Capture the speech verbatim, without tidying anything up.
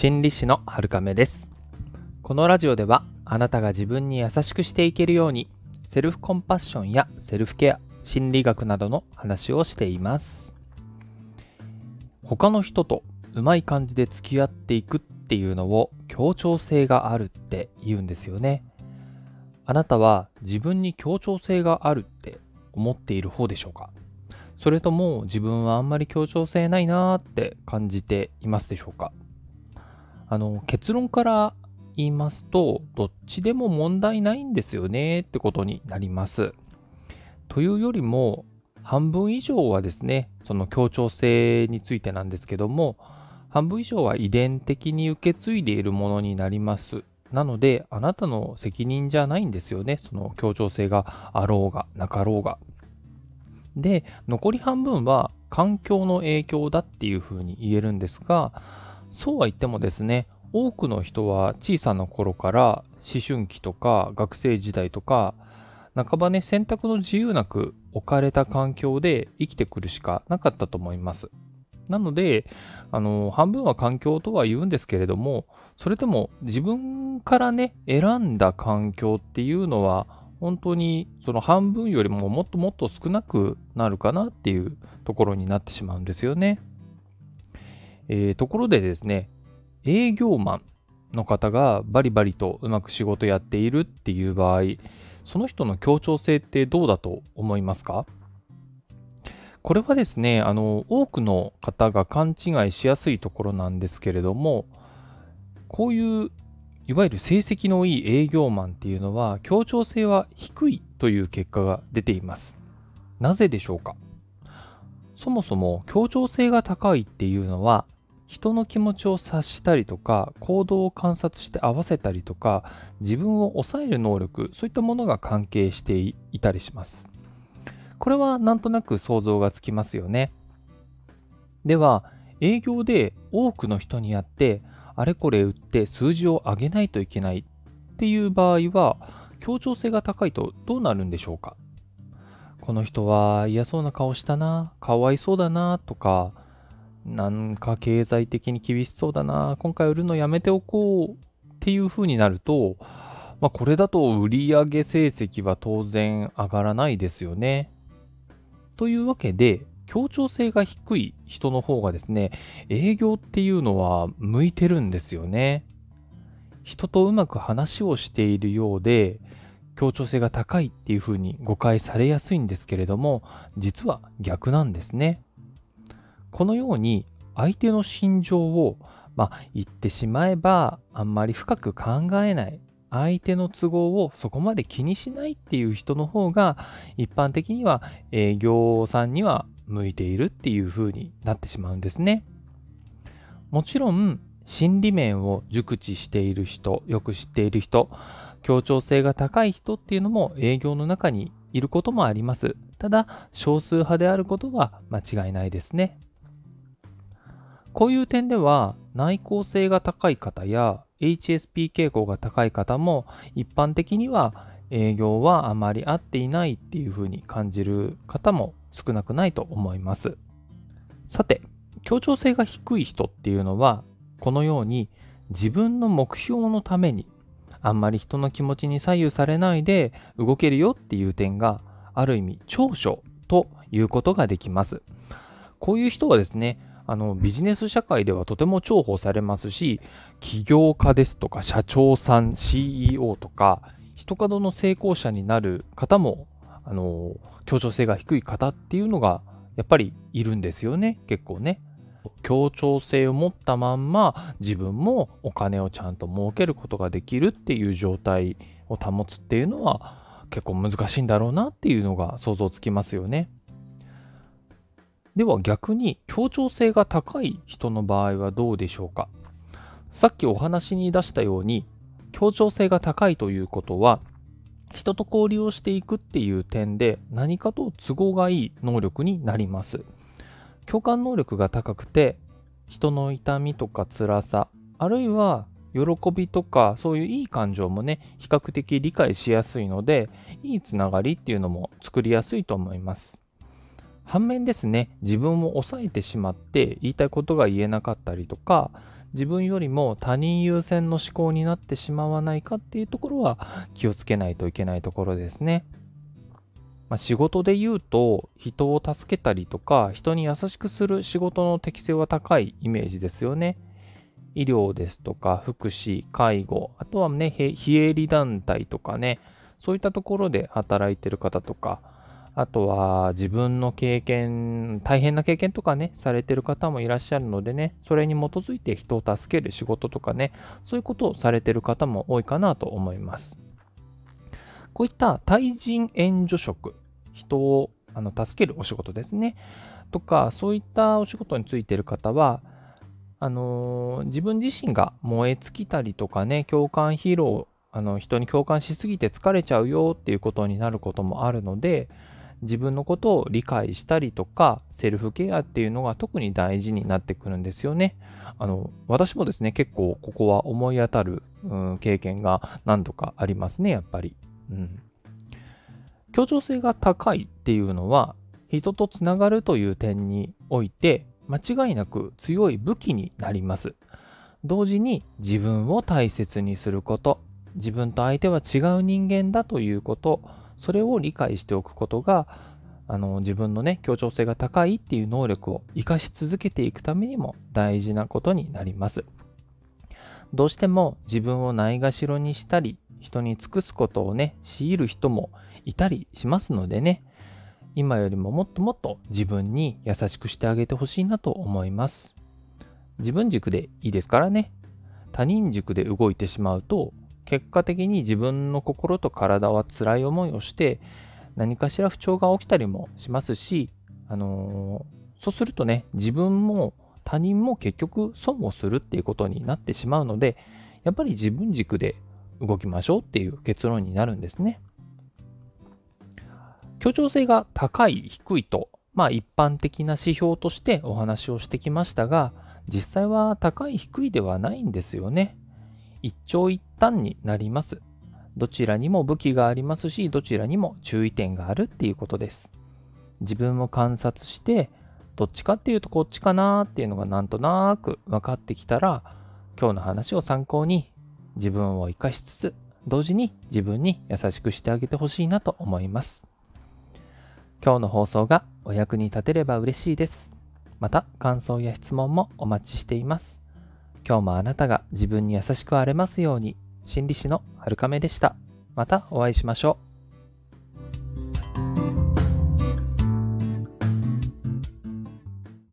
心理師のはるかめです。このラジオではあなたが自分に優しくしていけるようにセルフコンパッションやセルフケア、心理学などの話をしています。他の人とうまい感じで付き合っていくっていうのを協調性があるって言うんですよね。あなたは自分に協調性があるって思っている方でしょうか？それとも自分はあんまり協調性ないなーって感じていますでしょうか？あの結論から言いますと、どっちでも問題ないんですよねってことになります。というよりも半分以上はですね、その協調性についてなんですけども、半分以上は遺伝的に受け継いでいるものになります。なのであなたの責任じゃないんですよね、その協調性があろうがなかろうが。で、残り半分は環境の影響だっていうふうに言えるんですが、そうは言ってもですね、多くの人は小さな頃から思春期とか学生時代とか半ばね、選択の自由なく置かれた環境で生きてくるしかなかったと思います。なのであの半分は環境とは言うんですけれども、それでも自分からね選んだ環境っていうのは本当にその半分よりももっともっと少なくなるかなっていうところになってしまうんですよね。えー、ところでですね、営業マンの方がバリバリとうまく仕事やっているっていう場合、その人の協調性ってどうだと思いますか？これはですね、あの多くの方が勘違いしやすいところなんですけれども、こういういわゆる成績のいい営業マンっていうのは協調性は低いという結果が出ています。なぜでしょうか？そもそも協調性が高いっていうのは、人の気持ちを察したりとか、行動を観察して合わせたりとか、自分を抑える能力、そういったものが関係していたりします。これはなんとなく想像がつきますよね。では、営業で多くの人にやって、あれこれ売って数字を上げないといけないっていう場合は、協調性が高いとどうなるんでしょうか？この人は嫌そうな顔したな、かわいそうだなとか、なんか経済的に厳しそうだな、今回売るのやめておこうっていう風になると、まあ、これだと売上成績は当然上がらないですよね。というわけで協調性が低い人の方がですね、営業っていうのは向いてるんですよね。人とうまく話をしているようで協調性が高いっていう風に誤解されやすいんですけれども、実は逆なんですね。このように相手の心情を、まあ、言ってしまえばあんまり深く考えない、相手の都合をそこまで気にしないっていう人の方が一般的には営業さんには向いているっていう風になってしまうんですね。もちろん心理面を熟知している人、よく知っている人、協調性が高い人っていうのも営業の中にいることもあります。ただ少数派であることは間違いないですね。こういう点では内向性が高い方や エイチエスピー 傾向が高い方も一般的には営業はあまり合っていないっていうふうに感じる方も少なくないと思います。さて、協調性が低い人っていうのはこのように自分の目標のためにあんまり人の気持ちに左右されないで動けるよっていう点がある意味長所ということができます。こういう人はですね、あのビジネス社会ではとても重宝されますし、起業家ですとか社長さん、 シーイーオー とか人角の成功者になる方もあの協調性が低い方っていうのがやっぱりいるんですよね。結構ね、協調性を持ったまんま自分もお金をちゃんと儲けることができるっていう状態を保つっていうのは結構難しいんだろうなっていうのが想像つきますよね。では逆に協調性が高い人の場合はどうでしょうか？さっきお話に出したように、協調性が高いということは人と交流をしていくっていう点で何かと都合がいい能力になります。共感能力が高くて、人の痛みとか辛さ、あるいは喜びとか、そういういい感情もね比較的理解しやすいので、いいつながりっていうのも作りやすいと思います。反面ですね、自分を抑えてしまって言いたいことが言えなかったりとか、自分よりも他人優先の思考になってしまわないかっていうところは気をつけないといけないところですね。まあ、仕事で言うと人を助けたりとか人に優しくする仕事の適性は高いイメージですよね。医療ですとか福祉、介護、あとはね非営利団体とかね、そういったところで働いてる方とか、あとは自分の経験、大変な経験とかねされてる方もいらっしゃるのでね、それに基づいて人を助ける仕事とかね、そういうことをされてる方も多いかなと思います。こういった対人援助職、人をあの助けるお仕事ですねとか、そういったお仕事についてる方はあのー、自分自身が燃え尽きたりとかね、共感疲労、あの人に共感しすぎて疲れちゃうよっていうことになることもあるので、自分のことを理解したりとかセルフケアっていうのが特に大事になってくるんですよね。あの私もですね結構ここは思い当たる、うん、経験が何度かありますねやっぱり、うん、協調性が高いっていうのは人とつながるという点において間違いなく強い武器になります。同時に自分を大切にすること、自分と相手は違う人間だということ、それを理解しておくことがあの自分のね協調性が高いっていう能力を生かし続けていくためにも大事なことになります。どうしても自分をないがしろにしたり人に尽くすことをね強いる人もいたりしますのでね、今よりももっともっと自分に優しくしてあげてほしいなと思います。自分軸でいいですからね。他人軸で動いてしまうと結果的に自分の心と体は辛い思いをして何かしら不調が起きたりもしますし、あのー、そうするとね自分も他人も結局損をするっていうことになってしまうので、やっぱり自分軸で動きましょうっていう結論になるんですね。協調性が高い低いと、まあ、一般的な指標としてお話をしてきましたが、実際は高い低いではないんですよね。一長一短になります。どちらにも武器がありますし、どちらにも注意点があるっていうことです。自分を観察してどっちかっていうとこっちかなっていうのがなんとなく分かってきたら、今日の話を参考に自分を生かしつつ同時に自分に優しくしてあげてほしいなと思います。今日の放送がお役に立てれば嬉しいです。また感想や質問もお待ちしています。今日もあなたが自分に優しくあれますように。心理師のはるかめでした。またお会いしましょう。